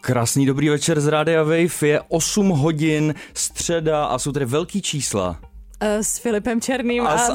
Krásný dobrý večer z Rádia Wave, je 8 hodin, středa a jsou tady velký čísla. S Filipem Černým a s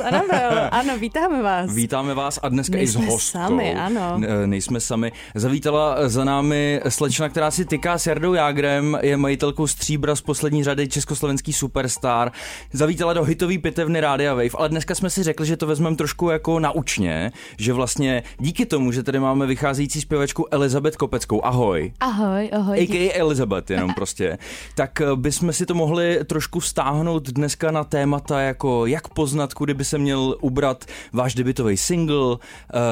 Anabel. Ano, vítáme vás. Vítáme vás a dneska nejsme i s hostkou. Sami, ano. Nejsme sami. Zavítala za námi slečna, která si tyká s Jardou Jágrem, je majitelkou stříbra z poslední řady Československý superstar. Zavítala do hitové pitevny Rádia Wave, ale dneska jsme si řekli, že to vezmeme trošku jako naučně, že vlastně díky tomu, že tady máme vycházející zpěvačku Elizabeth Kopeckou. Ahoj. Ahoj, ahoj. A.k.a. Elizabeth jenom prostě. Tak bychom si to mohli trošku stáhnout dneska na témata jako jak poznat, kudy by se měl ubrat váš debutový single,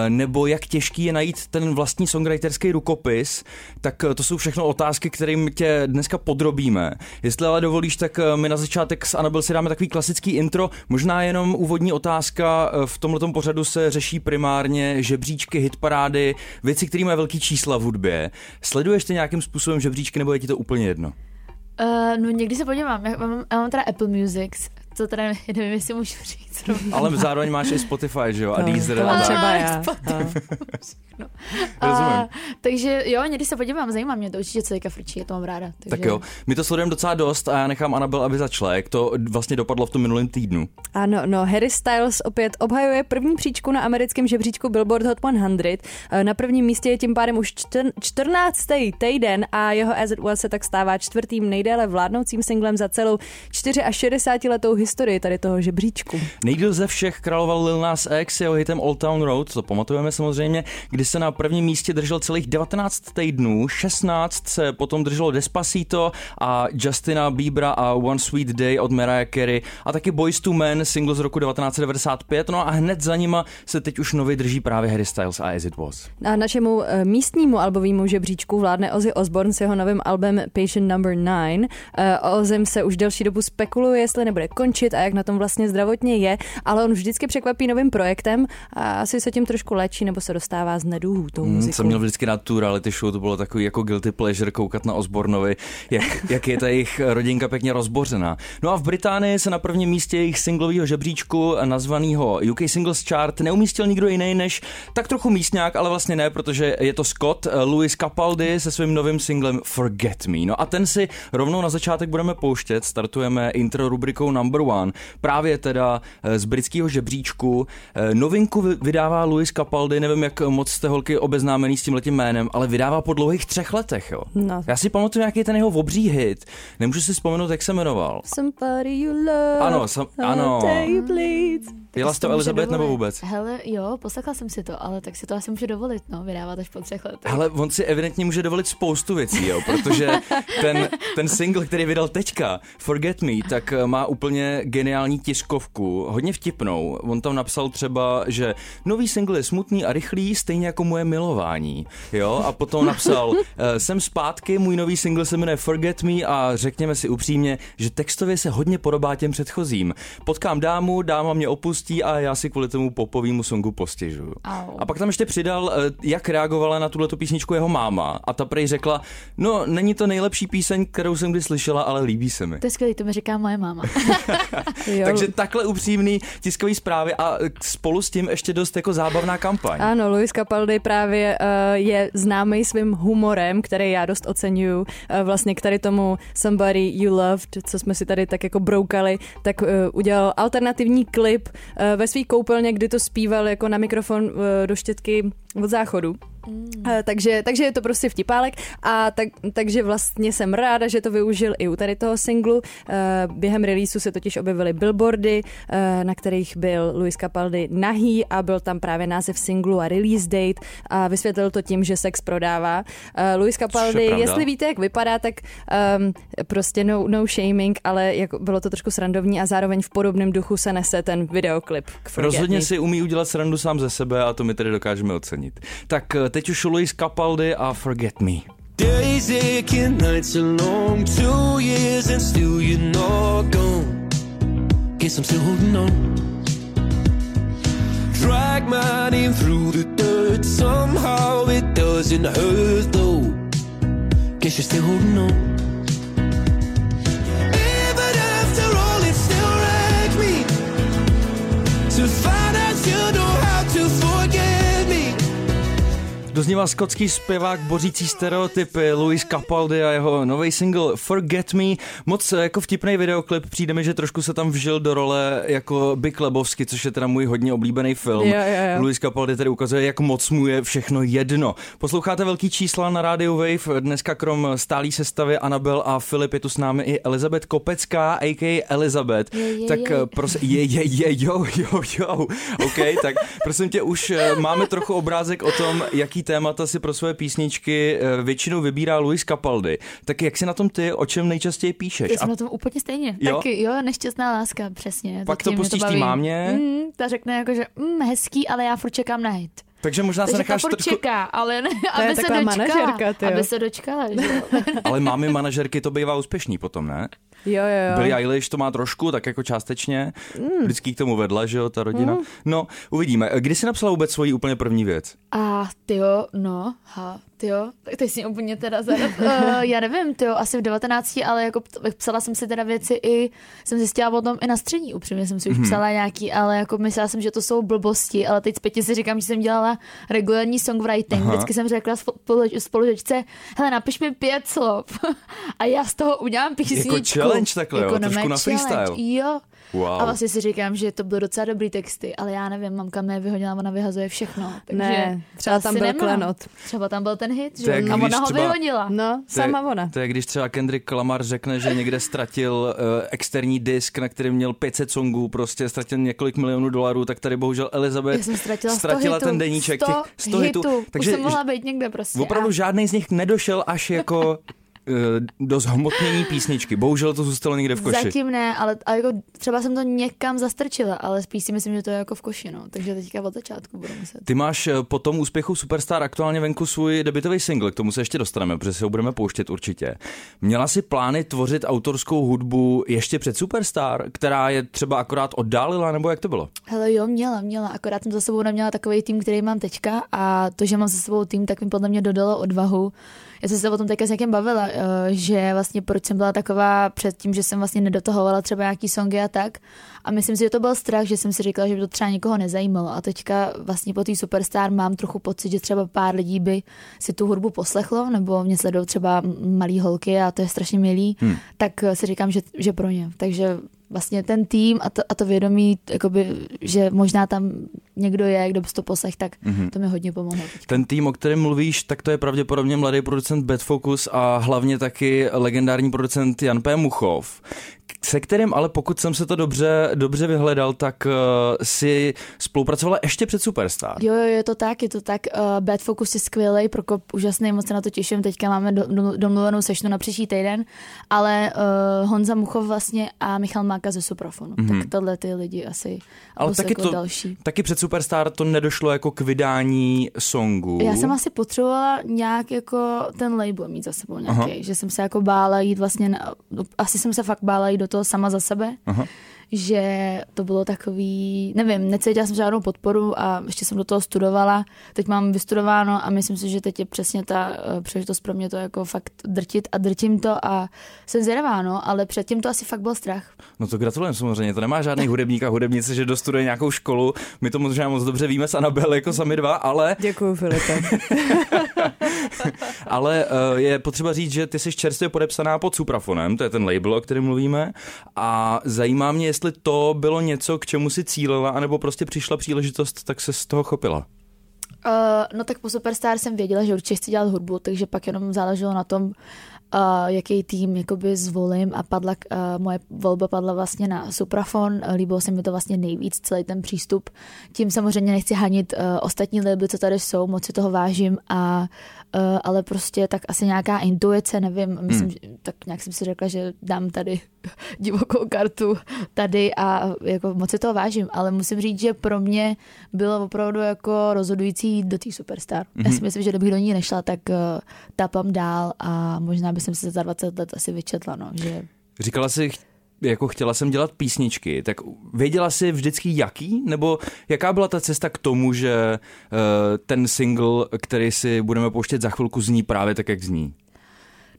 nebo jak těžký je najít ten vlastní songwriterský rukopis, tak to jsou všechno otázky, kterým tě dneska podrobíme. Jestli ale dovolíš, tak my na začátek s Anabel si dáme takový klasický intro, možná jenom úvodní otázka, v tomhletom pořadu se řeší primárně žebříčky, hitparády, věci, které mají velký čísla v hudbě. Sleduješ ty nějakým způsobem žebříčky, nebo je ti to úplně jedno? No někdy se podívám, já mám teda Apple Music, co teda nevím, jestli můžu říct. Rovná. Ale zároveň máš i Spotify, že jo? A Deezer. To mám třeba já. No. Takže jo, někdy se podívám, zajímá mě to určitě, co teďka frčí, to mám ráda. Takže... Tak jo, my to sledujeme docela dost a já nechám Anabel, aby začala, jak to vlastně dopadlo v tom minulém týdnu. Ano, no, Harry Styles opět obhajuje první příčku na americkém žebříčku Billboard Hot 100. Na prvním místě je tím pádem už 14. týden a jeho As It Was se tak stává čtvrtým nejdéle vládnoucím singlem za celou 64letou historii tady toho žebříčku. Nejdýl ze všech královal Lil Nas X jeho hitem Old Town Road, to pamatujeme samozřejmě, kdy se na prvním místě držel celých 19 týdnů, 16 se potom drželo Despacito a Justina Biebera a One Sweet Day od Mariah Carey a taky Boyz II Men, single z roku 1995, no a hned za nima se teď už nově drží právě Harry Styles a As It Was. A našemu místnímu albovému žebříčku vládne Ozzy Osbourne s jeho novým albem Patient Number 9. O Ozzy se už delší dobu spekuluje, jestli nebude končit a jak na tom vlastně zdravotně je, ale on vždycky překvapí novým projektem a asi se tím trošku léčí nebo se dostává z neduhů tou muzikou. Jsem měl vždycky rád tu reality show, to bylo takový jako guilty pleasure koukat na Osbornovi, jak je ta jejich rodinka pěkně rozbořená. No a v Británii se na prvním místě jejich singlového žebříčku nazvaného UK Singles Chart neumístil nikdo jiný než tak trochu místňák, ale vlastně ne, protože je to Scott, Lewis Capaldi se svým novým singlem Forget Me. No a ten si rovnou na začátek budeme pouštět, startujeme intro rubrikou Number One. Právě teda z britského žebříčku. Novinku vydává Lewis Capaldi, nevím, jak moc jste holky obeznámený s tímhletím jménem, ale vydává po dlouhých 3 letech, jo. No. Já si pamatuju, jaký je ten jeho obří hit. Nemůžu si vzpomenout, jak se jmenoval. Somebody you love. Ano, ano. Jela jsi to Elizabeth nebo vůbec? Hele, jo, poslechla jsem si to, ale tak si to asi může dovolit, no, vydávat až po 3 letech. Hele, on si evidentně může dovolit spoustu věcí, jo, protože ten single, který vydal teďka, Forget Me, tak má úplně geniální tiskovku, hodně vtipnou. On tam napsal třeba, že nový single je smutný a rychlý, stejně jako moje milování, jo, a potom napsal, jsem zpátky, můj nový single se jmenuje Forget Me a řekněme si upřímně, že textově se hodně podobá těm předchozím. Potkám dámu, dáma mě opustí a já si kvůli tomu popovému songu postižuju. A pak tam ještě přidal, jak reagovala na tuhletu písničku jeho máma. A ta prej řekla, no není to nejlepší píseň, kterou jsem kdy slyšela, ale líbí se mi. To je skvělý, to mi říká moje máma. Takže takhle upřímný tiskový zprávy a spolu s tím ještě dost jako zábavná kampaň. Ano, Lewis Capaldi právě je známý svým humorem, který já dost oceňuju. Vlastně k tady tomu Somebody You Loved, co jsme si tady tak jako broukali, tak udělal alternativní klip ve svý koupelně, kdy to zpíval jako na mikrofon do štětky od záchodu. Takže je to prostě vtipálek a takže vlastně jsem ráda, že to využil i u tady toho singlu. Během releaseu se totiž objevily billboardy, na kterých byl Lewis Capaldi nahý a byl tam právě název singlu a release date a vysvětlil to tím, že sex prodává. Lewis Capaldi, jestli víte, jak vypadá, tak prostě no shaming, ale jako bylo to trošku srandovní a zároveň v podobném duchu se nese ten videoklip. Rozhodně si umí udělat srandu sám ze sebe a to my tedy dokážeme ocenit. Tak teď už Lewis Capaldi a Forget Me. Days aching, nights are long, 2 years and still you're not gone. Guess I'm still holding on. Drag my name through the dirt, somehow it doesn't hurt though. Guess you're still holding on. Even after all, it still wrecks me to find out you know how to forget. Dozněval skotský zpěvák bořící stereotypy Lewis Capaldi a jeho nový single Forget Me. Moc jako vtipný videoklip, přijde mi, že trošku se tam vžil do role jako Big Lebowski, což je teda můj hodně oblíbený film. Yeah. Lewis Capaldi tady ukazuje, jak moc mu je všechno jedno. Posloucháte velký čísla na rádiu Wave. Dneska krom stálý sestavy Anabel a Filip je tu s námi i Elizabeth Kopecká, a.k.a. Elizabeth. Okay, tak prosím tě, už máme trochu obrázek o tom, jaký témata si pro své písničky většinou vybírá Lewis Capaldi. Tak jak si na tom ty, o čem nejčastěji píšeš? Já jsem na tom úplně stejně. Jo? Taky, jo, nešťastná láska, přesně. Pak to pustíš tý mámě. Ta řekne jako, že hezký, ale já furt čekám na hit. Takže možná se necháš trošku... čeká, ale ne, aby se dočkala. Manažerka, aby se dočkala, že? Ale máme manažerky, to bývá úspěšný potom, ne? Jo. Billie Eilish to má trošku, tak jako částečně. Vždycky k tomu vedla, že jo, ta rodina. No, uvidíme. Kdy jsi napsala vůbec svoji úplně první věc? Tak to jsi úplně teda zadat. Já nevím, asi v 19, ale jako psala jsem si teda věci i, jsem zjistila potom i na střední, upřímně jsem si už psala nějaký, ale jako myslela jsem, že to jsou blbosti, ale teď zpětně si říkám, že jsem dělala regulární songwriting. Aha. Vždycky jsem řekla spolužečce, hele, napiš mi 5 slov a já z toho udělám písničku. Jako challenge takhle, jako jo, trošku na freestyle. Jo. Wow. A vlastně si říkám, že to bylo docela dobrý texty, ale já nevím, mamka mě vyhodila, ona vyhazuje všechno. Takže ne, třeba tam byl klenot. Třeba tam byl ten hit, že a ona ho vyhodila. No, sama ona. To je když třeba Kendrick Lamar řekne, že někde ztratil externí disk, na kterém měl 500 songů, prostě ztratil několik milionů $, tak tady bohužel Elizabeth ztratila hitů, ten deníček. 100 hitů. Takže už jsem mohla být někde prostě. Opravdu žádnej z nich nedošel až jako... do zhmotnění písničky. Bohužel to zůstalo někde v koši. Zatím ne, ale jako třeba jsem to někam zastrčila, ale spíš si myslím, že to je jako v koši, no. Takže teďka od začátku budu muset. Ty máš po tom úspěchu Superstar aktuálně venku svůj debutový single, k tomu se ještě dostaneme, protože si ho budeme pouštět určitě. Měla si plány tvořit autorskou hudbu ještě před Superstar, která je třeba akorát oddálila, nebo jak to bylo? Hele jo, měla, akorát jsem za sebou neměla takový tým, který mám teďka, a to, že mám za sebou tým, tak mi podle mě dodalo odvahu. Já jsem se o tom také s někým bavila, že vlastně proč jsem byla taková předtím, že jsem vlastně nedotahovala třeba nějaký songy a tak. A myslím si, že to byl strach, že jsem si říkala, že by to třeba nikoho nezajímalo. A teďka vlastně po té Superstar mám trochu pocit, že třeba pár lidí by si tu hudbu poslechlo, nebo mě sledují třeba malý holky a to je strašně milý. Tak si říkám, že pro ně. Takže vlastně ten tým a to vědomí, jakoby, že možná tam někdo je, kdo by to poslech, tak to mi hodně pomohlo. Ten tým, o kterém mluvíš, tak to je pravděpodobně mladý producent Bad Focus a hlavně taky legendární producent Jan P. Muchow, se kterým, ale pokud jsem se to dobře vyhledal, tak si spolupracovala ještě před Superstar. Jo, je to tak. Bad Focus je skvělej, Prokop úžasný, moc se na to těším. Teďka máme domluvenou sešnu na příští týden, ale Honza Muchow vlastně a Michal Máka ze Suprafonu. Tak tohle ty lidi asi jako další. Taky před Superstar to nedošlo jako k vydání songu. Já jsem asi potřebovala nějak jako ten label mít za sebou nějaký, že jsem se jako bála jít vlastně, asi jsem se fakt bála jít do toho sama za sebe, že to bylo takový, nevím, necítila jsem žádnou podporu a ještě jsem do toho studovala, teď mám vystudováno a myslím si, že teď je přesně ta příležitost pro mě to jako fakt drtit a drtím to a jsem zvědavá, no, ale předtím to asi fakt byl strach. No to gratulujem samozřejmě, to nemá žádný hudebník a hudebnice, že dostuduje nějakou školu, my to možná moc dobře víme s Anabel jako sami dva, ale... Děkuju, Filipe. Ale je potřeba říct, že ty jsi čerstvě podepsaná pod Suprafonem, to je ten label, o kterém mluvíme, a zajímá mě, jestli to bylo něco, k čemu si cílila, anebo prostě přišla příležitost, tak se z toho chopila. No tak po Superstar jsem věděla, že určitě chci dělat hudbu, takže pak jenom záleželo na tom, jaký tým jakoby zvolím a padla, moje volba padla vlastně na Suprafon, líbilo se mi to vlastně nejvíc, celý ten přístup. Tím samozřejmě nechci hanit ostatní labely, co tady jsou, moc si toho vážím a ale prostě tak asi nějaká intuice, nevím, myslím, tak nějak jsem si řekla, že dám tady divokou kartu tady a jako moc si toho vážím, ale musím říct, že pro mě bylo opravdu jako rozhodující do té Superstar. Já si myslím, že kdybych do ní nešla, tak tapám dál a možná bych se za 20 let asi vyčetla, no, že... Říkala jsi, jako chtěla jsem dělat písničky, tak věděla jsi vždycky jaký? Nebo jaká byla ta cesta k tomu, že ten single, který si budeme pouštět za chvilku, zní právě tak, jak zní?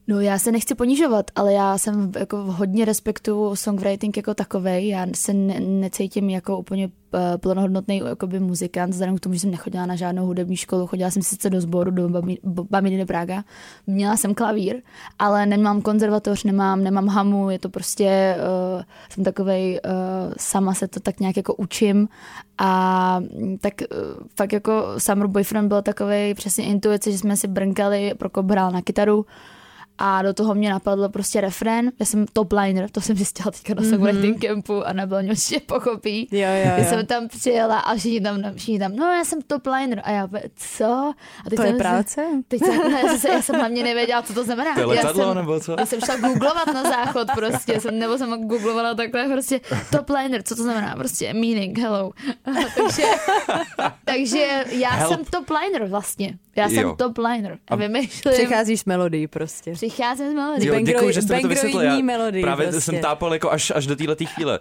No, já se nechci ponižovat, ale já jsem jako hodně respektuju songwriting jako takovej. Já se necítím jako úplně plnohodnotný jakoby muzikant, vzhledem k tomu, že jsem nechodila na žádnou hudební školu. Chodila jsem sice do sboru, do Bambini di Praga. Měla jsem klavír, ale nemám konzervatoř, nemám hamu, je to prostě, jsem takovej, sama se to tak nějak jako učím. A tak fakt jako Summer Boyfriend byl takovej přesně intuice, že jsme si brnkali, Prokop hrál na kytaru, a do toho mě napadlo prostě refrén. Já jsem topliner, to jsem zjistila teďka na songwriting campu, Anabel mě určitě pochopí. Jo. Jsem tam přijela a všichni tam, no já jsem topliner. A já, co? A teď to je práce? Já jsem hlavně nevěděla, co to znamená. To je letadlo, nebo co? Já jsem šla googlovat na záchod prostě, jsem googlovala takhle prostě topliner, co to znamená? Prostě meaning, hello. takže já Help. Jsem topliner vlastně. Já jsem topliner. A vymýšlím. Přicházíš melodii prostě. Přicházím z melodii. Děkuji, že jste mi to vysvětlil. Právě prostě jsem tápal jako až do této chvíle.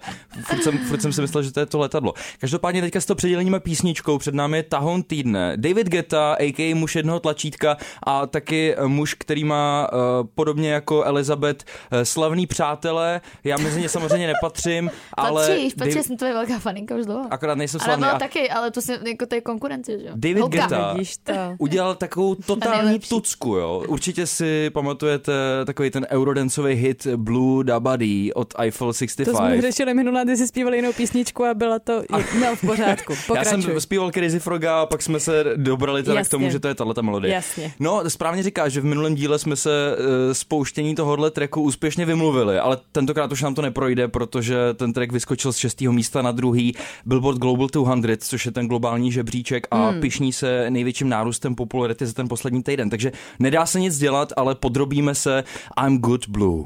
Furt jsem si myslel, že to je to letadlo. Každopádně teďka si to předělíme písničkou. Před námi je tahoun týdne. David Guetta, a.k.a. muž jednoho tlačítka a taky muž, který má podobně jako Elizabeth slavný přátele. Já mezi ně samozřejmě nepatřím, ale... Patříš, jsem tvoje velká faninka už dlouho. Akorát nejsem slavný. Ale taky, ale to jsem jako té konkurence, že jo. David Guetta udělal takovou totální tucku, jo. Určitě si pamatujete takový ten eurodancový hit Blue Dabadi od Eiffel 65. To jsme řešili minulá, kdy si zpívali jinou písničku a byla to jednou v pořádku. Pokračuj. Já jsem zpíval Crazy Froga a pak jsme se dobrali teda k tomu, že to je tato melodie. Jasně. No, správně říkáš, že v minulém díle jsme se spouštění tohohle tracku úspěšně vymluvili, ale tentokrát už nám to neprojde, protože ten track vyskočil z 6. místa na 2. Billboard Global 200, což je ten globální žebříček a pyšní se největším nárůstem popularity za ten poslední týden. Takže nedá se nic dělat, ale podrobíme se I'm Good Blue.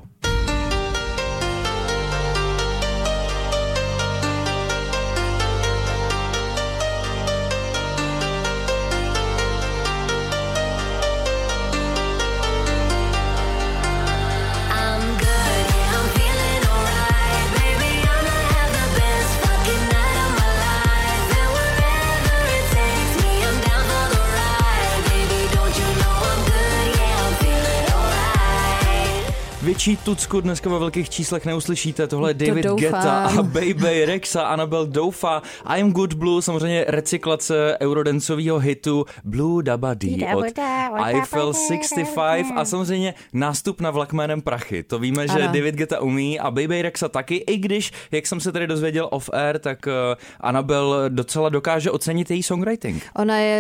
Větší tucku dneska ve velkých číslech neuslyšíte, tohle je David Guetta a Bebe Rexha, Anabel doufá. I'm Good Blue, samozřejmě recyklace eurodancového hitu Blue Dabadi od Eiffel 65 a samozřejmě nástup na vlak jménem Prachy. To víme, že David Guetta umí a Bebe Rexha taky, i když, jak jsem se tady dozvěděl off-air, tak Anabel docela dokáže ocenit její songwriting.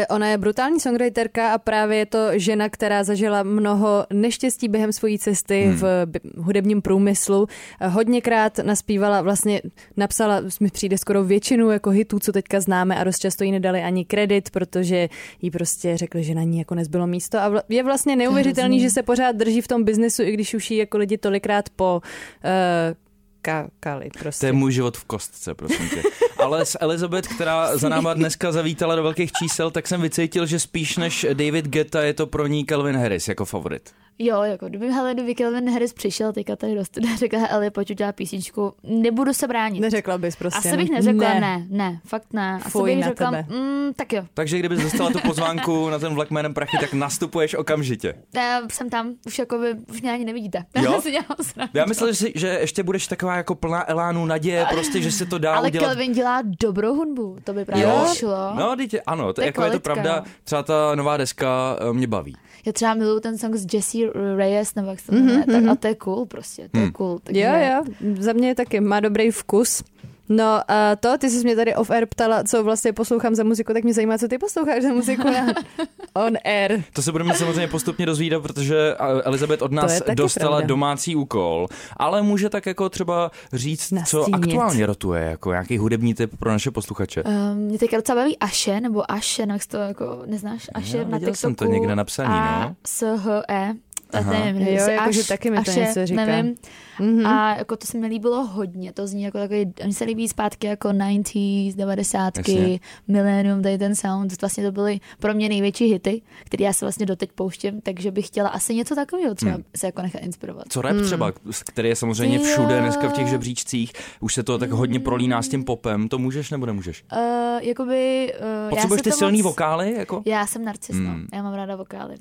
Ona je brutální songwriterka a právě je to žena, která zažila mnoho neštěstí během svojí cesty v hudebním průmyslu. Hodněkrát naspívala, vlastně napsala, mi přijde skoro většinu jako hitů, co teďka známe a dost často jí nedali ani kredit, protože jí prostě řekli, že na ní jako nezbylo místo a je vlastně neuvěřitelný, že se pořád drží v tom biznesu, i když už jí jako lidi tolikrát po kakali prostě. To je můj život v kostce, prosím tě. Ale s Elizabeth, která za náma dneska zavítala do velkých čísel, tak jsem vycítil, že spíš než David Guetta je to pro ní Calvin Harris jako favorit. Jo, jako kdyby Calvin Harris přišel teďka tady do studia, řekla, ale pojď udělat písničku, nebudu se bránit. Neřekla bys prostě. Asi bych neřekla, ne, fakt ne. Asi bych řekla, tak jo. Takže kdybys dostala tu pozvánku na ten vlak jménem Prachy, tak nastupuješ okamžitě. Já jsem tam, už jako by, už mě ani nevidíte. Jo? Já myslel, že ještě budeš taková jako plná elánu, naděje, prostě, že se to dá ale udělat. Ale Calvin dělá dobrou hudbu, to by právě šlo. No, dítě, ano, to jako je to pravda, třeba ta nová deska mě baví. Já třeba miluju ten song s Jessie Reyes, nebo jak se to jmenuje, a to je cool prostě, to je cool. Jo, za mě taky má dobrý vkus. No to, ty jsi mě tady off-air ptala, co vlastně poslouchám za muziku, tak mě zajímá, co ty posloucháš za muziku na on-air. To se budeme samozřejmě postupně dozvídat, protože Elizabeth od nás dostala pravda. Domácí úkol, ale může tak jako třeba říct, Nastínit. Co aktuálně rotuje, jako nějaký hudební tip pro naše posluchače. Mě teďka docela baví Ashe, nebo Ashe, no jak to jako neznáš, Ashe na TikToku. Jsem to někde napsaný, no. S-H-E. Nevím, jo, jakože taky mi to něco říká. Nevím. Mm-hmm. A jako to se mi líbilo hodně, to zní jako takový, oni se líbí zpátky jako 90s, 90ky, millennium, tady ten sound, vlastně to byly pro mě největší hity, které já se vlastně doteď pouštím, takže bych chtěla asi něco takového třeba se jako nechat inspirovat. Co rap třeba, který je samozřejmě všude dneska v těch žebříčcích, už se to tak hodně prolíná s tím popem, to můžeš nebo nemůžeš? Potřebuješ ty silný vokály? Jako? Já jsem narcis, no. Já mám ráda vokály.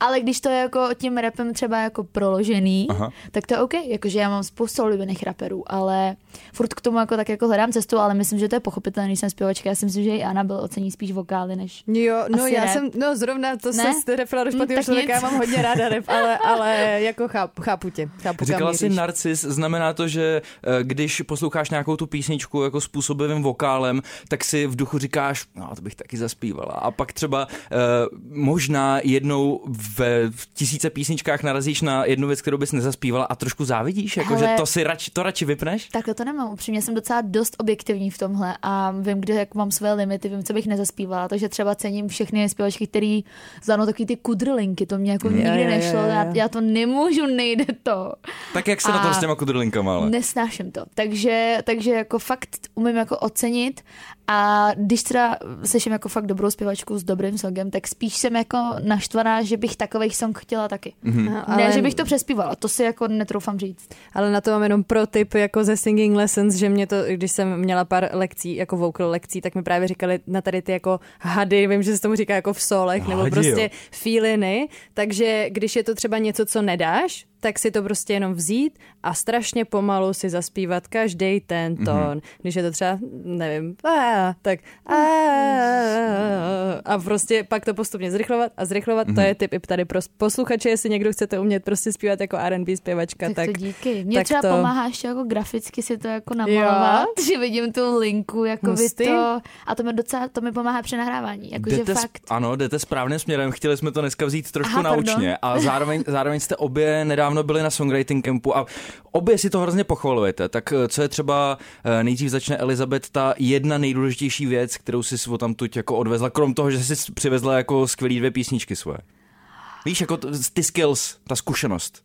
Ale když to je jako tím rapem třeba jako proložený, tak to je OK. Jakože já mám spoustu oblíbených raperů, ale furt k tomu jako tak jako hledám cestu, ale myslím, že to je pochopitelné, když jsem zpěvačka. Já si myslím, že i Anabel ocení spíš vokály než jo, no já rap. Jsem, no zrovna to ne? Jsem refla do špatného člověka, já mám hodně ráda rap, ale jako chápu tě. Říkala jsi narcis, znamená to, že když posloucháš nějakou tu písničku jako způsobivým vokálem, tak si v duchu říkáš, no to bych taky zazpívala. A pak třeba možná jednou v 1000 písničkách narazíš na jednu věc, kterou bys nezazpívala a trošku závidíš, jakože to radši vypneš? Takhle to nemám, upřímně jsem docela dost objektivní v tomhle a vím, kde jak mám své limity, vím, co bych nezazpívala, takže třeba cením všechny zpěvačky, které zvládnou takový ty kudrlinky, to mě jako nikdy nešlo, já to nemůžu, nejde to. Tak jak se na to s těma kudrlinkama, ale? Nesnáším to, takže jako fakt umím jako ocenit a když teda slyším jako fakt dobrou zpěvačku s dobrým songem, tak spíš jsem jako naštvaná, že bych takových song chtěla taky. Mm-hmm. Ne, že bych to přespívala, to si jako netroufám říct. Ale na to mám jenom pro tip jako ze singing lessons, že mě to, když jsem měla pár lekcí, jako vocal lekcí, tak mi právě říkali na tady ty jako hady, vím, že se tomu říká jako v solech, nebo prostě feeliny, takže když je to třeba něco, co nedáš, tak si to prostě jenom vzít a strašně pomalu si zaspívat každý ten tón. Mm-hmm. Když je to třeba, nevím, tak a prostě pak to postupně zrychlovat, to je tip i tady pro posluchače, jestli někdo chcete umět prostě zpívat jako R&B zpěvačka, tak to díky. Mě třeba pomáháš jako graficky si to jako namalovat, že vidím tu linku, jako to, a to mi pomáhá při nahrávání, jakože fakt. Ano, jdete správným směrem, chtěli jsme to dneska vzít trošku naučně a zároveň jste obě nedávno byli na songwriting campu a obě si to hrozně pochvalujete. Tak co je třeba, nejdřív začne Elizabeth, ta jedna nejdůležitější věc, kterou jsi odtamtud jako odvezla, krom toho, že jsi přivezla jako skvělý 2 písničky svoje? Víš, jako ty skills, ta zkušenost,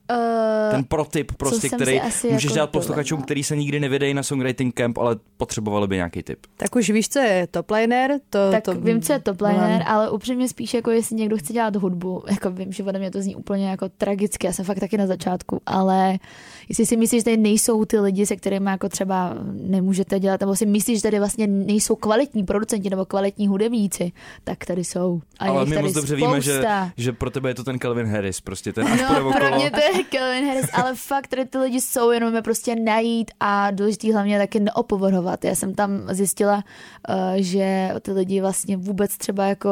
ten protip prostě, který můžeš jako dát posluchačům, který se nikdy nevědejí na songwriting camp, ale potřebovali by nějaký tip. Tak už víš, co je topliner? Vím, co je topliner, ale upřímně spíš, jako jestli někdo chce dělat hudbu, jako vím, že ode mě to zní úplně jako tragicky, já jsem fakt taky na začátku, ale jestli si myslíš, že tady nejsou ty lidi, se kterými jako třeba nemůžete dělat, nebo si myslíš, že tady vlastně nejsou kvalitní producenti nebo kvalitní hudebníci, tak tady jsou. A ale my moc dobře víme, že pro tebe je to ten Calvin Harris, prostě ten až půjde okolo. Pro mě to je Calvin Harris, ale fakt tady ty lidi jsou, jenom je prostě najít a důležitý hlavně taky neopovrhovat. Já jsem tam zjistila, že ty lidi vlastně vůbec třeba jako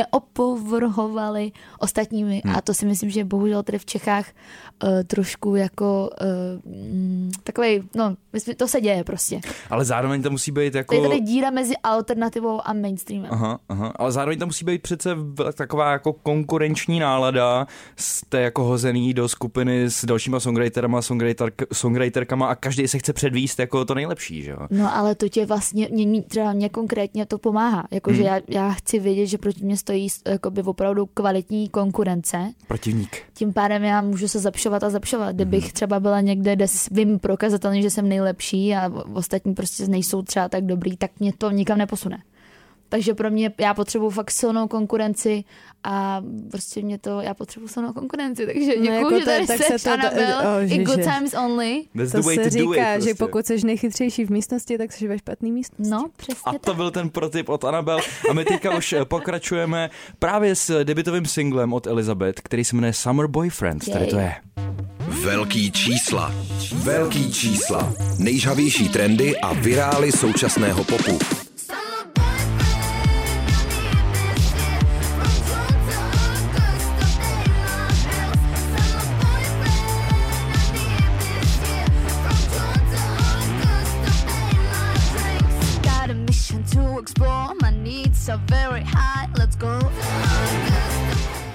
neopovrhovali ostatními a to si myslím, že bohužel tady v Čechách trošku jako takovej, no, to se děje prostě. Ale zároveň to musí být jako... Tady díra mezi alternativou a mainstreamem. Aha, ale zároveň to musí být přece taková jako konkurenční nálada, jste jako hozený do skupiny s dalšíma songwriterama, songwriterkama a každý se chce předvíst jako to nejlepší, že jo? No ale to tě vlastně, mě konkrétně to pomáhá, jakože já chci vědět, že proti mě stojí jakoby opravdu kvalitní konkurence. Protivník. Tím pádem já můžu se zlepšovat, kdybych třeba byla někde, kde vím prokazatelně, že jsem nejlepší a ostatní prostě nejsou třeba tak dobrý, tak mě to nikam neposune. Takže pro mě, já potřebuji fakt silnou konkurenci a prostě já potřebuji silnou konkurenci, takže děkuju, no jako že tady seš, Anabel, i good times only. To se říká, prostě, že pokud jsi nejchytřejší v místnosti, tak jsi ve špatný místnosti. No, přesně a tak. To byl ten protip od Anabel a my teďka už pokračujeme právě s debutovým singlem od Elizabeth, který se jmenuje Summer Boyfriend, tady to je. Velký čísla, nejžhavější trendy a virály současného popu.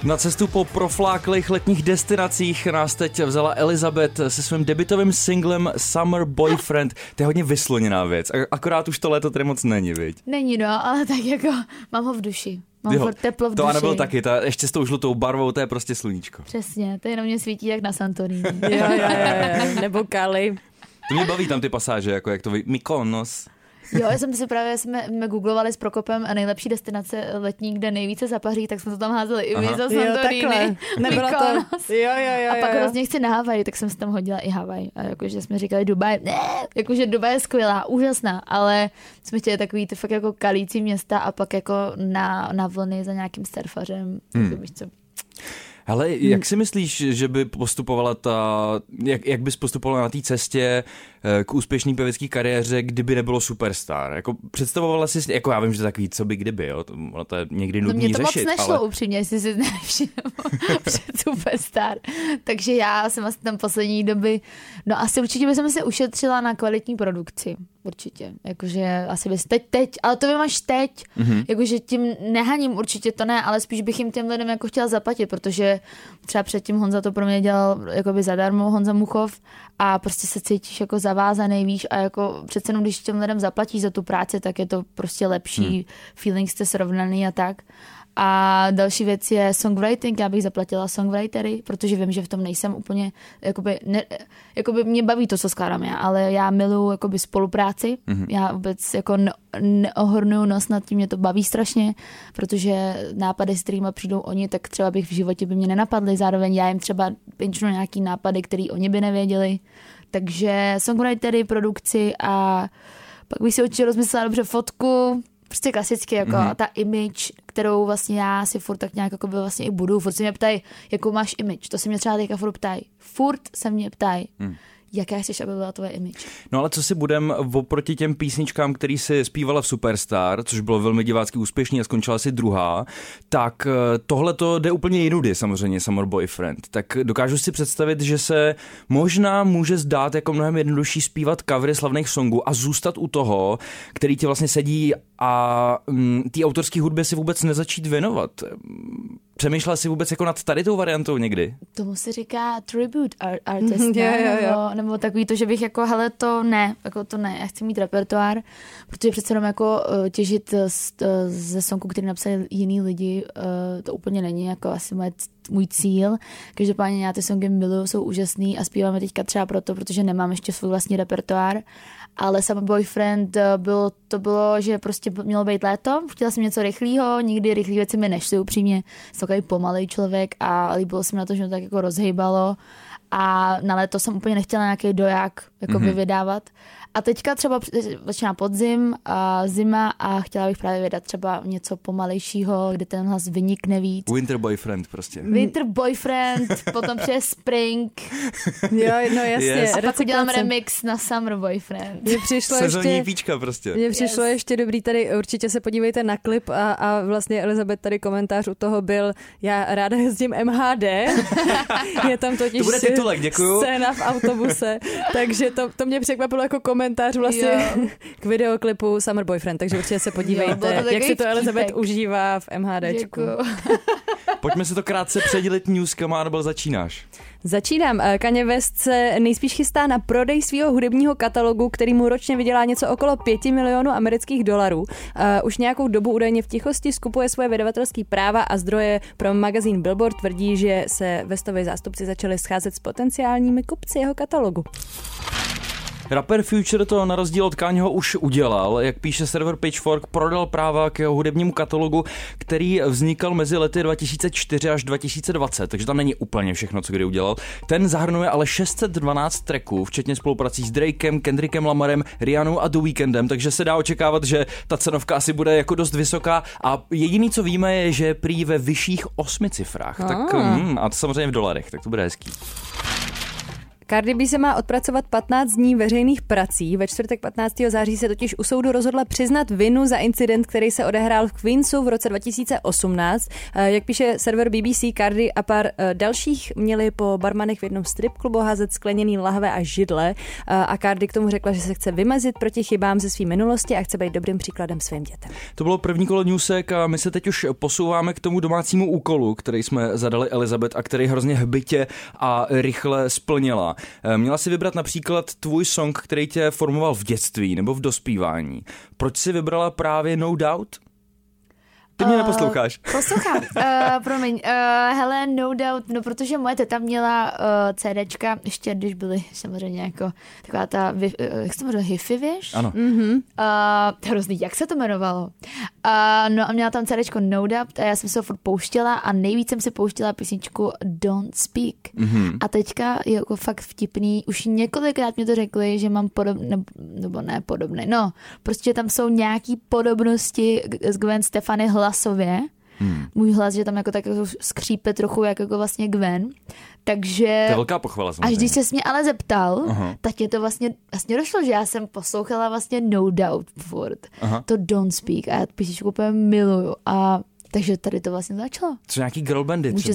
Na cestu po profláklých letních destinacích nás teď vzala Elizabeth se svým debutovým singlem Summer Boyfriend. To je hodně vysloněná věc. Akorát už to léto tady moc není, viď? Není, no, ale tak jako mám ho v duši. Mám ho teplo v duši. To Anabel taky, ta ještě s tou žlutou barvou, to je prostě sluníčko. Přesně, to jenom mě svítí jak na Santorini. Nebo Kali. To mě baví tam ty pasáže, jako jak to Mykonos. Jo, já jsem si právě, jsme googlovali s Prokopem nejlepší destinace letní, kde nejvíce zapaří, tak jsme to tam házeli i my za Santorini. Jo. A pak hrozně chci na Havaj, tak jsem si tam hodila i Havaj. A jakože jsme říkali Dubaj, ne, jakože Dubaj je skvělá, úžasná, ale jsme chtěli takový ty fakt jako kalící města a pak jako na vlny za nějakým surfařem, víš co. Ale jak si myslíš, že by postupovala jak bys postupovala na té cestě k úspěšné pěvecké kariéře, kdyby nebylo superstar? Jako představovala jsi, já vím, že to takový co by kdyby, jo, to je někdy nudný řešit. To mě to řešit, moc nešlo, ale... upřímně, jestli si nevšiml před superstar. Takže já jsem asi tam poslední doby, asi určitě bych se ušetřila na kvalitní produkci. Určitě, jakože asi bys teď, ale to vím až teď, jakože tím nehaním určitě to ne, ale spíš bych jim těm lidem jako chtěla zaplatit, protože třeba předtím Honza to pro mě dělal jakoby zadarmo, Honza Muchow, a prostě se cítíš jako zavázaný, víš, a jako přece jenom když těm lidem zaplatíš za tu práci, tak je to prostě lepší, feeling jste srovnaný a tak. A další věc je songwriting, já bych zaplatila songwritery, protože vím, že v tom nejsem úplně, jakoby mě baví to, co skládám já, ale já miluji jakoby spolupráci, já vůbec jako neohrnuju nos nad tím, mě to baví strašně, protože nápady, s kterými přijdou oni, tak třeba bych v životě by mě nenapadly, zároveň já jim třeba pinčnu nějaký nápady, které oni by nevěděli, takže songwritery, produkci a pak bych si určitě rozmyslela dobře fotku, prostě klasicky, jako ta image, kterou vlastně já si furt tak nějak jako by vlastně i budu. Furt se mě ptají, jakou máš image. To se mě třeba teďka furt ptají. Jaká chceš, aby byla tvoje image. No ale co si budem oproti těm písničkám, který si zpívala v Superstar, což bylo velmi divácky úspěšný a skončila si druhá, tak tohle to jde úplně jinudy samozřejmě, Summer Boyfriend. Tak dokážu si představit, že se možná může zdát jako mnohem jednodušší zpívat covery slavných songů a zůstat u toho, který ti vlastně sedí a té autorské hudbě si vůbec nezačít věnovat. Přemýšlela jsi vůbec jako nad tady tou variantou někdy? Tomu se říká tribute artist, nebo takový to, že bych jako, hele, to ne, já chci mít repertoár, protože přece jenom jako těžit ze songů, který napsali jiný lidi, to úplně není jako asi můj cíl. Každopádně já ty songy miluju, jsou úžasný a zpíváme teďka třeba proto, protože nemám ještě svůj vlastní repertoár, ale Summer Boyfriend bylo, že prostě mělo být léto, chtěla jsem něco rychlého, nikdy rychlé věci mi nešly, upřímně, jsem takový pomalej člověk a líbilo se mi na to, že to tak jako rozhejbalo a na léto jsem úplně nechtěla nějaký doják jako vydávat. A teďka třeba začíná podzim a zima a chtěla bych právě vydat třeba něco pomalejšího, kde ten hlas vynikne víc. Winter Boyfriend prostě. Winter Boyfriend, potom přijde Spring. Jo, no jasně. Yes. A pak udělám remix na Summer Boyfriend. Sezónní píčka prostě. Mně přišlo ještě dobrý tady, určitě se podívejte na klip a vlastně Elizabeth tady komentář u toho byl, já ráda jezdím MHD. Je tam totiž to titulek, scéna v autobuse. Takže to mě překvapilo jako komentář vlastně k videoklipu Summer Boyfriend, takže určitě se podívejte, jak si to Elizabeth užívá v MHDčku. Pojďme se to krátce předělit newskama, nebo začínáš? Začínám. Kanye West se nejspíš chystá na prodej svého hudebního katalogu, který mu ročně vydělá něco okolo 5 milionů amerických dolarů. Už nějakou dobu údajně v tichosti skupuje svoje vydavatelské práva a zdroje pro magazín Billboard tvrdí, že se Westovi zástupci začali scházet s potenciálními kupci jeho katalogu. Rapper Future to na rozdíl od Kanyeho už udělal. Jak píše server Pitchfork, prodal práva k jeho hudebnímu katalogu, který vznikal mezi lety 2004 až 2020, takže tam není úplně všechno, co kdy udělal. Ten zahrnuje ale 612 tracků, včetně spoluprací s Drakem, Kendrickem Lamarem, Rihannou a The Weekndem, takže se dá očekávat, že ta cenovka asi bude jako dost vysoká a jediný, co víme, je, že prý ve vyšších 8 cifrách. Tak, a to samozřejmě v dolarech, tak to bude hezký. Cardi B se má odpracovat 15 dní veřejných prací. Ve čtvrtek 15. září se totiž u soudu rozhodla přiznat vinu za incident, který se odehrál v Queensu v roce 2018. Jak píše server BBC, Cardi a pár dalších měli po barmanech v jednom stripklubu házet skleněný lahve a židle a Cardi k tomu řekla, že se chce vymezit proti chybám ze své minulosti a chce být dobrým příkladem svým dětem. To bylo první kolo newsek a my se teď už posouváme k tomu domácímu úkolu, který jsme zadali Elizabeth a který hrozně hbitě a rychle splnila. Měla si vybrat například tvůj song, který tě formoval v dětství nebo v dospívání. Proč si vybrala právě No Doubt? Ty mě neposloucháš. Poslouchám, promiň. Hele, No Doubt, no protože moje teta měla CDčka, ještě když byly samozřejmě jako taková ta, jak se to jmenuje, hi-fi, víš? Ano. Hrozný, jak se to jmenovalo? No a měla tam CDčko No Doubt a já jsem se ho furt pouštěla a nejvíc jsem se pouštěla písničku Don't Speak. Mm-hmm. A teďka je jako fakt vtipný, už několikrát mi to řekli, že mám prostě tam jsou nějaký podobnosti s Gwen Stefani hlasově. Můj hlas, že tam jako tak skřípe trochu jak jako vlastně Gwen. Takže to je velká pochvala samozřejmě. Až když se mě ale zeptal, tak mě to vlastně došlo, že já jsem poslouchala vlastně No Doubt furt. To Don't Speak a já písničku úplně miluju a takže tady to vlastně začalo. Co nějaký girl bandy třeba.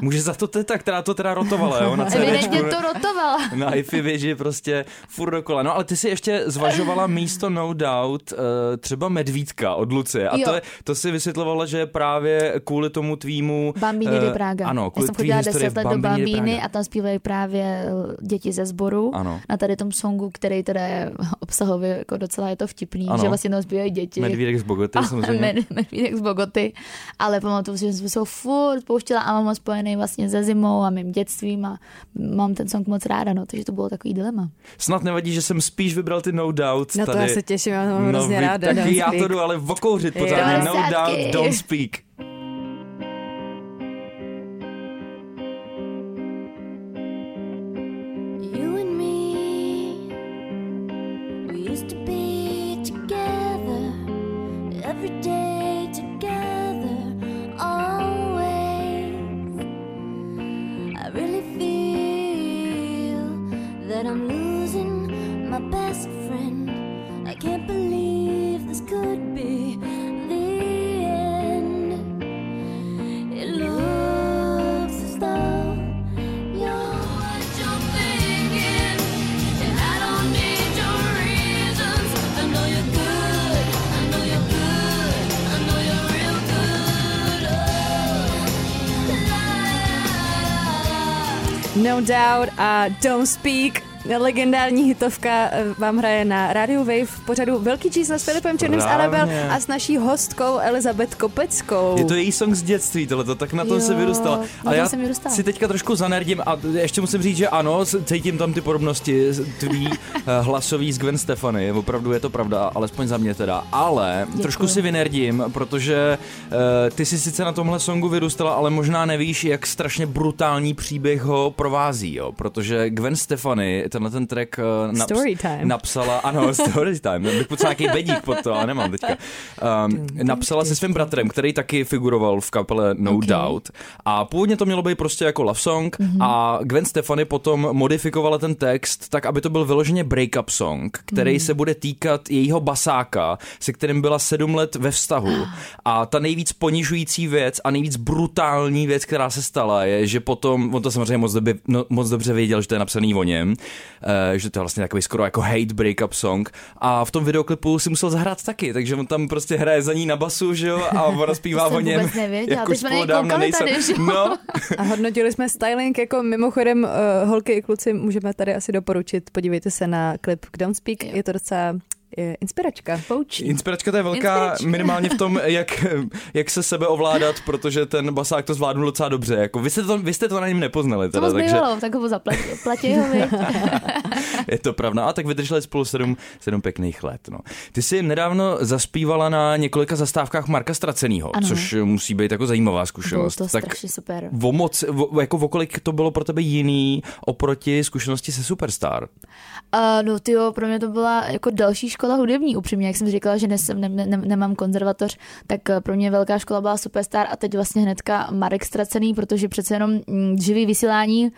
Může za to teta, která to teda rotovala, jo, na CDčku. Evidentně to rotovala. Na hi-fi věži prostě furt dokola. No ale ty si ještě zvažovala místo No Doubt třeba Medvídka od Lucie. A to si vysvětlovala, že právě kvůli tomu tvýmu... Bambini di Praga. Ano, kvůli tvý historii Bambini do Bambini a tam zpívají právě děti ze sboru. Ano. Na tady tom songu, který teda je obsahově jako docela je to vtipný, ano. Že vlastně tam zpívají děti. Medvídek z Bogoty samozřejmě. Medvídek z Bogoty. Ale pamatuju, že jsem se ho furt pouštěla a mám ho spojený vlastně se zimou a mým dětstvím a mám ten song moc ráda, no, takže to bylo takový dilema. Snad nevadí, že jsem spíš vybral ty No Doubt. No to tady. Já se těším, já mám hrozně ráda. Taky já to jdu ale okouřit pořádně. No Doubt, Don't Speak. No Doubt a Don't Speak. Legendární hitovka vám hraje na Radio Wave v pořadu Velký čísla s Filipem Černým, s Anabel a s naší hostkou Elizabeth Kopeckou. Je to její song z dětství tohleto, tak na tom se vyrůstala. Ale já si teďka trošku zanerdím a ještě musím říct, že ano, cítím tam ty podobnosti tvý hlasový s Gwen Stefani. Opravdu je to pravda, alespoň za mě teda. Ale děkuju. Trošku si vynerdím, protože ty si sice na tomhle songu vyrůstala, ale možná nevíš, jak strašně brutální příběh ho provází, jo? Protože Gwen Stefani na ten track napsala, ano, story time, bych potřeba nějaký bedík pod to, ale nemám teďka. Napsala se svým bratrem, který taky figuroval v kapele No Doubt a původně to mělo být prostě jako love song a Gwen Stefani potom modifikovala ten text tak, aby to byl vyloženě breakup song, který se bude týkat jejího basáka, se kterým byla 7 let ve vztahu a ta nejvíc ponižující věc a nejvíc brutální věc, která se stala je, že potom, on to samozřejmě moc dobře věděl, že to je napsaný o něm, že to je vlastně takový skoro jako hate breakup song a v tom videoklipu si musel zahrát taky, takže on tam prostě hraje za ní na basu, že jo, a ona zpívá o něm. Jako jsme koukali tady, že jo? No. A hodnotili jsme styling, jako mimochodem holky i kluci můžeme tady asi doporučit, podívejte se na klip k Don't Speak, je to docela... Inspiračka, poučí. Inspiračka to je velká minimálně v tom, jak se sebe ovládat, protože ten basák to zvládnul docela dobře. Jako, vy jste to na něm nepoznali. Teda, to moc bývalo, tak ho zaplatí ho vy. Je to pravda. A tak vydrželi spolu 7 pěkných let. No. Ty jsi nedávno zaspívala na několika zastávkách Marka Ztracenýho, což musí být jako zajímavá zkušenost. To tak strašně super. Vokolik to bylo pro tebe jiný oproti zkušenosti se Superstar? No tyjo, pro mě to byla jako další škola hudební, upřímně, jak jsem říkala, že nemám konzervatoř, tak pro mě velká škola byla Superstar a teď vlastně hnedka Marek Ztracený, protože přece jenom živý vysílání,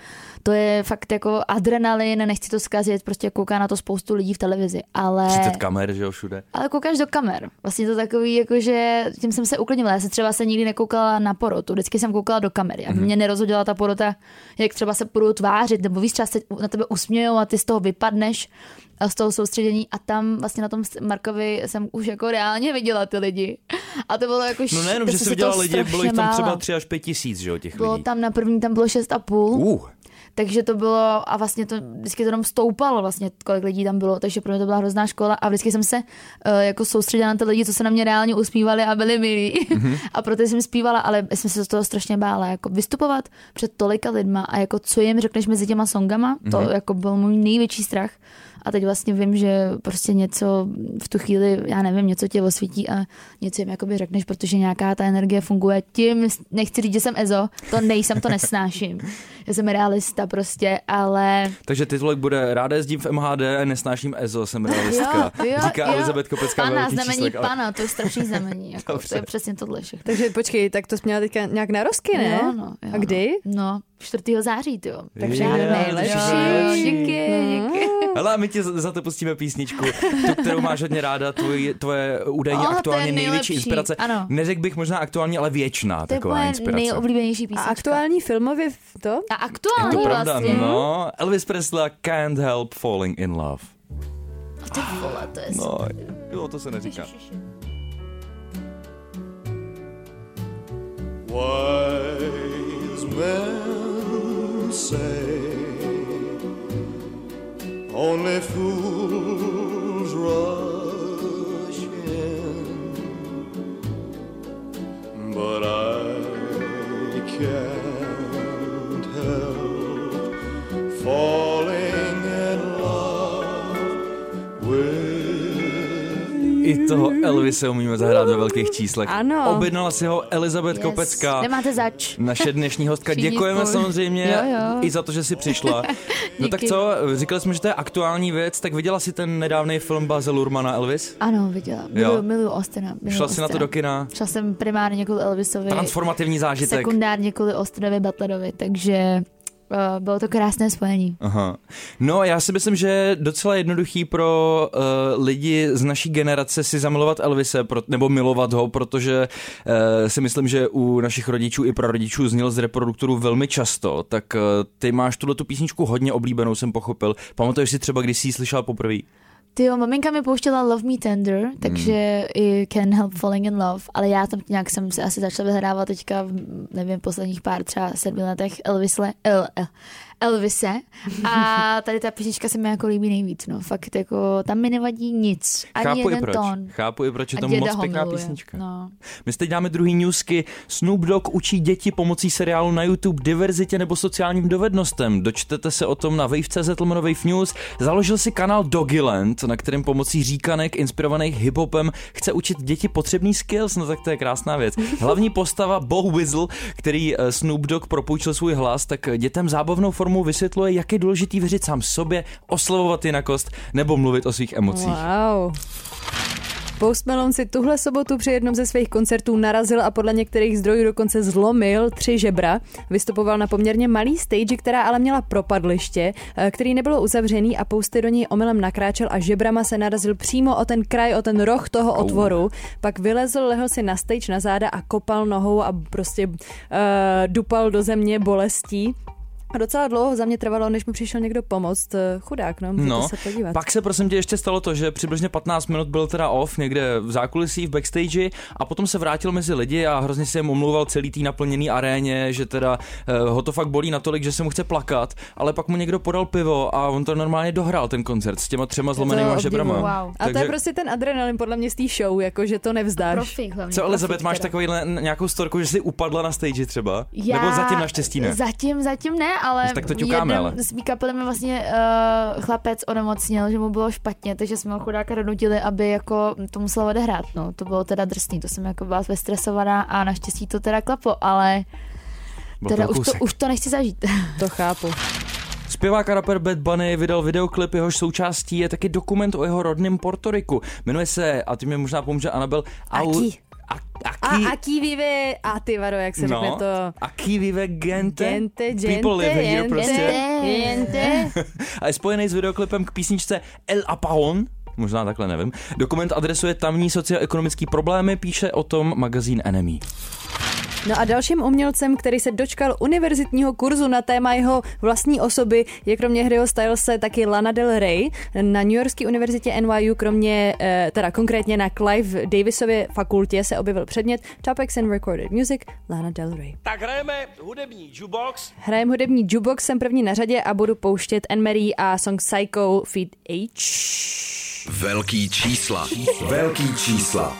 to je fakt jako adrenalin, nechci to zkazit, prostě kouká na to spoustu lidí v televizi, ale 30 kamer, že jo, všude. Ale koukáš do kamer. Vlastně to takový, jakože tím jsem se uklidnila. Já jsem třeba se nikdy nekoukala na porotu, vždycky jsem koukala do kamery, aby mě nerozhodila ta porota, jak třeba se budou tvářit, nebo víš, třeba se na tebe usmějou a ty z toho vypadneš a z toho soustředění a tam vlastně na tom Markovi jsem už jako reálně viděla ty lidi. A to bylo jako no nejenom, že jsi viděla lidi, bylo jich tam třeba 3 až 5 tisíc, že jo, těch bylo lidí. Tam na první, tam bylo 6,5. Takže to bylo a vlastně to vždycky to jenom stoupalo vlastně, kolik lidí tam bylo, takže pro mě to byla hrozná škola a vždycky jsem se jako soustředila na ty lidi, co se na mě reálně usmívali a byli milí a proto jsem zpívala, ale jsem se z toho strašně bála, jako vystupovat před tolika lidma a jako co jim řekneš mezi těma songama, to jako byl můj největší strach. A teď vlastně vím, že prostě něco v tu chvíli, já nevím, něco tě osvítí a něco jim jakoby řekneš, protože nějaká ta energie funguje. Tím nechci říct, že jsem EZO, to nejsem, to nesnáším. Já jsem realista prostě, ale... Takže titulek bude Ráda jezdím v MHD, nesnáším EZO, jsem realistka. Jo, díká jo. Elizabeth Kopecká. Pana, znamení číslek, ale... pana, to je strašný znamení. Jako, to je přesně tohle všechno. Takže počkej, tak to jsi měla teďka nějak narosky, ne? Jo, no, jo. A kdy? No, 4. září, jo. Takže nejlepší. Díky. Hele, my ti za to pustíme písničku, tu, kterou máš hodně ráda, tvoje údajně aktuálně největší inspirace. Ano. Neřekl bych možná aktuálně, ale věčná taková inspirace. To je nejoblíbenější písnička. A aktuální filmově to? A aktuální to pravda, vlastně. No. Elvis Presley, Can't Help Falling in Love. A ty vole, to je... No, jo, to se neříká. Wise men say only fools rush in, but I can't help falling in love with you. I toho Elvise umíme zahrát ve velkých číslech. Ano. Objednala si ho Elizabeth Kopecká. Nemáte zač. Naše dnešní hostka. Děkujeme samozřejmě i za to, že jsi přišla. No tak co, říkali jsme, že to je aktuální věc, tak viděla jsi ten nedávný film Baze Luhrmanna Elvis? Ano, viděla. Miluji Austena. Šla jsi na to do kina? Šla jsem primárně kvůli Elvisovi. Transformativní zážitek. Sekundárně kvůli Austenovi Butlerovi, takže... Bylo to krásné spojení. Aha. No já si myslím, že je docela jednoduchý pro lidi z naší generace si zamilovat Elvise, nebo milovat ho, protože si myslím, že u našich rodičů i prarodičů zněl z reproduktorů velmi často, tak ty máš tuhletu písničku hodně oblíbenou, jsem pochopil. Pamatuješ si třeba, když jsi ji slyšel poprvé? Tyjo, maminka mi pouštěla Love Me Tender, takže i Can't Help Falling in Love, ale já tam nějak jsem se asi začala vyhrávat teďka, nevím, posledních pár třeba 7 letech Elvise a tady ta písnička se mi jako líbí nejvíc, no, fakt jako tam mi nevadí nic, ani tón. Chápu i proč, je to moc pěkná písnička. No. My teď dáme druhý newsky. Snoop Dogg učí děti pomocí seriálu na YouTube diverzitě nebo sociálním dovednostem. Dočtete se o tom na wave.cz/Wave News. Založil si kanál Doggyland, na kterém pomocí říkanek inspirovaných hiphopem chce učit děti potřebný skills, no tak to je krásná věc. Hlavní postava Bo Weasel, který Snoop Dogg propůjčil svůj hlas, tak dětem zábavnou formu mu vysvětluje, jak je důležitý věřit sám sobě, oslovovat jinakost nebo mluvit o svých emocích. Wow. Post Malone si tuhle sobotu při jednom ze svých koncertů narazil a podle některých zdrojů dokonce zlomil 3 žebra. Vystupoval na poměrně malý stage, která ale měla propadliště, který nebylo uzavřený a Posty do něj omylem nakráčel a žebrama se narazil přímo o ten kraj, o ten roh toho otvoru. Pak vylezl, lehl si na stage na záda a kopal nohou a prostě dupal do země bolestí. A docela dlouho za mě trvalo, než mu přišel někdo pomoct. Chudák, no, můžete se podívat. Pak se prosím tě ještě stalo to, že přibližně 15 minut byl teda off někde v zákulisí, v backstage a potom se vrátil mezi lidi a hrozně se jim omlouval celý tý naplněný aréně, že teda ho to fakt bolí natolik, že se mu chce plakat, ale pak mu někdo podal pivo a on to normálně dohrál ten koncert s těma 3 zlomenýma žebrama. Wow. A to je prostě ten adrenalin podle mě z té show, jakože to nevzdáš. Profík, hlavně, co Elizabeth, máš takový nějakou storku, že si upadla na stage třeba? Nebo zatím naštěstí ne? Zatím ne. Ale tak to ťukáme, ale s mý kapelem mi vlastně chlapec onemocněl, že mu bylo špatně, takže jsme ho chudáka donutili, aby jako to muselo odehrát, no. To bylo teda drsný, to jsem jako byla vystresovaná a naštěstí to teda klaplo, ale teda už to nechci zažít. To chápu. Zpěvák a rapper Bad Bunny vydal videoklip, jehož součástí je taky dokument o jeho rodném Portoriku. Jmenuje se, a ty mi možná pomůže, Anabel, Aki vive, a ty varo, jak se řekne to. Aki vive gente, people live here prostě. A je spojený s videoklipem k písničce El Apahon, možná takhle, nevím. Dokument adresuje tamní socioekonomické problémy, píše o tom magazín Enemy. No a dalším umělcem, který se dočkal univerzitního kurzu na téma jeho vlastní osoby, je kromě Harryho Stylese taky Lana Del Rey. Na New Yorkské univerzitě NYU, teda konkrétně na Clive Davisově fakultě, se objevil předmět Topics in Recorded Music Lana Del Rey. Tak hrajeme hudební jukebox. Hrajeme hudební jukebox, jsem první na řadě a budu pouštět Anne-Marie a song Psycho feat H. Velký čísla. Velký čísla.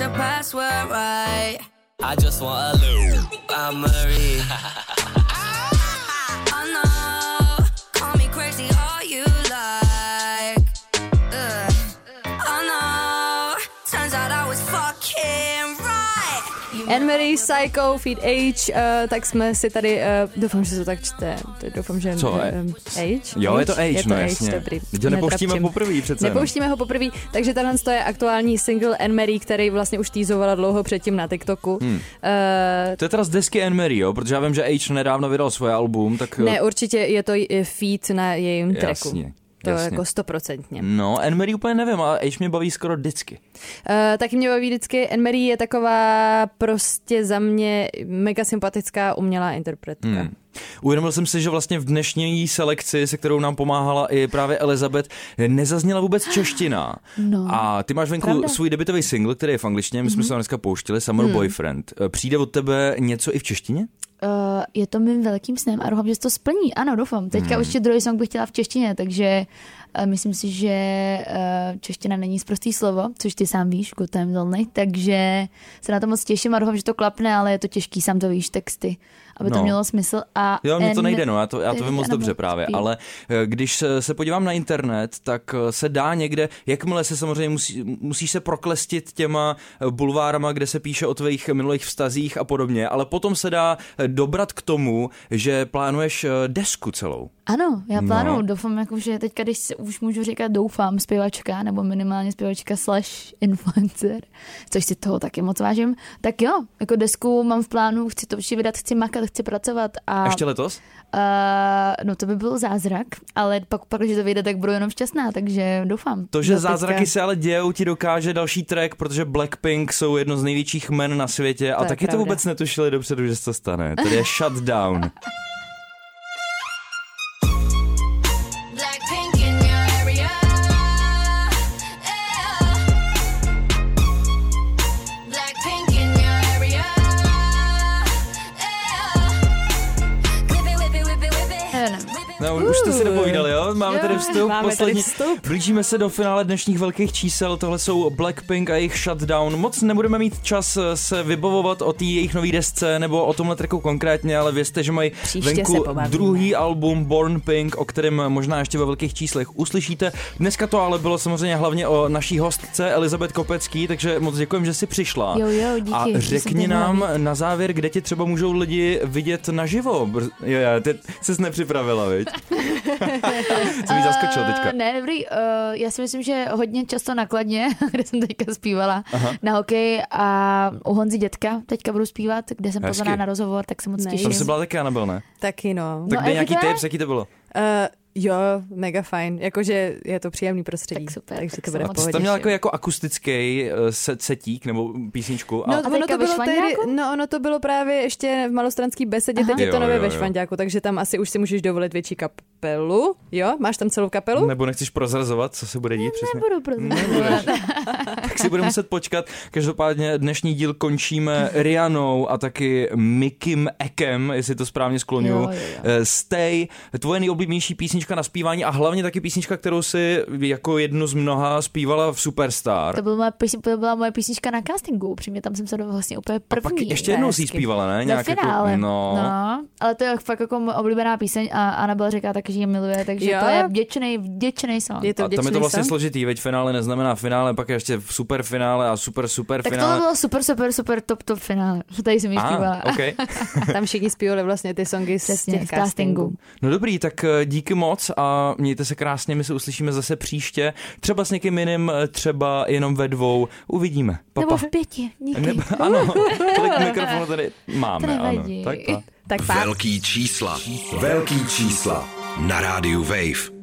Your password right. I just want a little I'm Marie. Oh no, call me crazy all you like. Oh no, turns out I was fucking right. Anne-Marie, Psycho, feat H, tak jsme si tady, doufám, že to tak čte. Doufám, že H? Jo, je to H, je to no H, jasně. Dobrý. Nepouštíme ho poprvé, takže tenhle je aktuální single Anne-Marie, který vlastně už teasovala dlouho předtím na TikToku. To je teda z desky Anne-Marie, jo? Protože já vím, že H nedávno vydal svoje album. Tak... Ne, určitě je to feat na jejím tracku. Jasně. To jasně. Jako 100%. No, Anne-Marie úplně nevím, ale H mě baví skoro vždycky. Taky mě baví vždycky. Anne-Marie je taková prostě za mě mega sympatická umělá interpretka. Uvědomil jsem si, že vlastně v dnešní selekci, se kterou nám pomáhala i právě Elizabeth, nezazněla vůbec čeština. No. A ty máš venku svůj debutový single, který je v angličtině, my jsme se dneska pouštili, Summer Boyfriend. Přijde od tebe něco i v češtině? Je to mým velkým snem a doufám, že se to splní. Ano, doufám. Teďka ještě druhý song bych chtěla v češtině, takže myslím si, že čeština není sprostý slovo, což ty sám víš, good time only, takže se na to moc těším a doufám, že to klapne, ale je to těžký, sám to víš, texty, aby to mělo smysl. A jo, mně to nejde, no, já to vím moc dobře právě, ale když se podívám na internet, tak se dá někde, jakmile se samozřejmě musíš se proklestit těma bulvárama, kde se píše o tvých minulých vztazích a podobně, ale potom se dá dobrat k tomu, že plánuješ desku celou. Ano, já plánuju, doufám, že teďka, když se už můžu říkat doufám zpěvačka, nebo minimálně zpěvačka / influencer, což si toho taky moc vážím, tak jo, jako desku mám v plánu, chci to určitě vydat, chci makat, chci pracovat. A ještě letos? No to by byl zázrak, ale pak že to vyjde, tak budu jenom šťastná, takže doufám. To, že zázraky se ale dějou, ti dokáže další track, protože Blackpink jsou jedno z největších men na světě to a taky pravda. To vůbec netušili dopředu, že se to stane. Tady je Shutdown. No, už jste si dopovídali, jo? Máme tady vstup, poslední. Blížíme se do finále dnešních velkých čísel, tohle jsou Blackpink a jejich Shutdown. Moc nebudeme mít čas se vybavovat o té jejich nový desce, nebo o tomhle tracku konkrétně, ale vězte, že mají příště venku druhý album Born Pink, o kterém možná ještě ve velkých číslech uslyšíte. Dneska to ale bylo samozřejmě hlavně o naší hostce Elizabeth Kopecký, takže moc děkujem, že jsi přišla. Jo, díky. A řekni nám na závěr, kde tě třeba můžou lidi vidět naživo. Ty ses nepřipravila, viď? Co mi zaskočilo teďka? Ne, dobrý, já si myslím, že hodně často nakladně, kde jsem teďka zpívala. Aha. Na hokej a u Honzi Dětka teďka budu zpívat, kde jsem pozvaná na rozhovor, tak se moc těším. Tam jsi byla taky, Anabel, ne? Taky no. Tak byl nějaký tips, jaký to bylo? Jo, mega fajn, jakože je to příjemný prostředí, tak super, takže to bude pohodě. A jsi tam měl jako akustický setík nebo písničku? A... No, ono to bylo právě ještě v Malostranský besedě, teď je to nové ve Švanďáku, takže tam asi už si můžeš dovolit větší kapelu, jo? Máš tam celou kapelu? Nebo nechceš prozrazovat, co se bude dít přesně? Nebudu prozrazovat. Tak si budeme muset počkat, každopádně dnešní díl končíme Rihannou a taky Mikim Ekem, jestli to správně skloňuju. Stay, tvoje nejoblíbenější písnička písnička na zpívání a hlavně taky písnička, kterou si jako jednu z mnoha zpívala v Superstar. To byla moje písnička na castingu, upřímně, tam jsem se vlastně úplně první. A pak ještě jednou si zpívala, ne? Nějak na finále. Jako, no. Ale to je fakt jako oblíbená píseň a Anabel říká taky, že ji miluje, takže jo? To je vděčný song. Je to vděčný, a tam je to vlastně složitý, veď finále neznamená finále, pak je ještě super finále a super tak finále. Tak to bylo super top finále. Tady jsem ji zpívala. Okay. Tam všichni zpívali vlastně ty songy z těch castingů. No dobrý, tak díky moc a mějte se krásně, my se uslyšíme zase příště. Třeba s někým jiným, třeba jenom ve dvou. Uvidíme. Nebo v pěti. Ano, tolik mikrofonu tady máme. Nevadí. Ano. Tak, velký čísla. Velký čísla. Na rádiu Wave.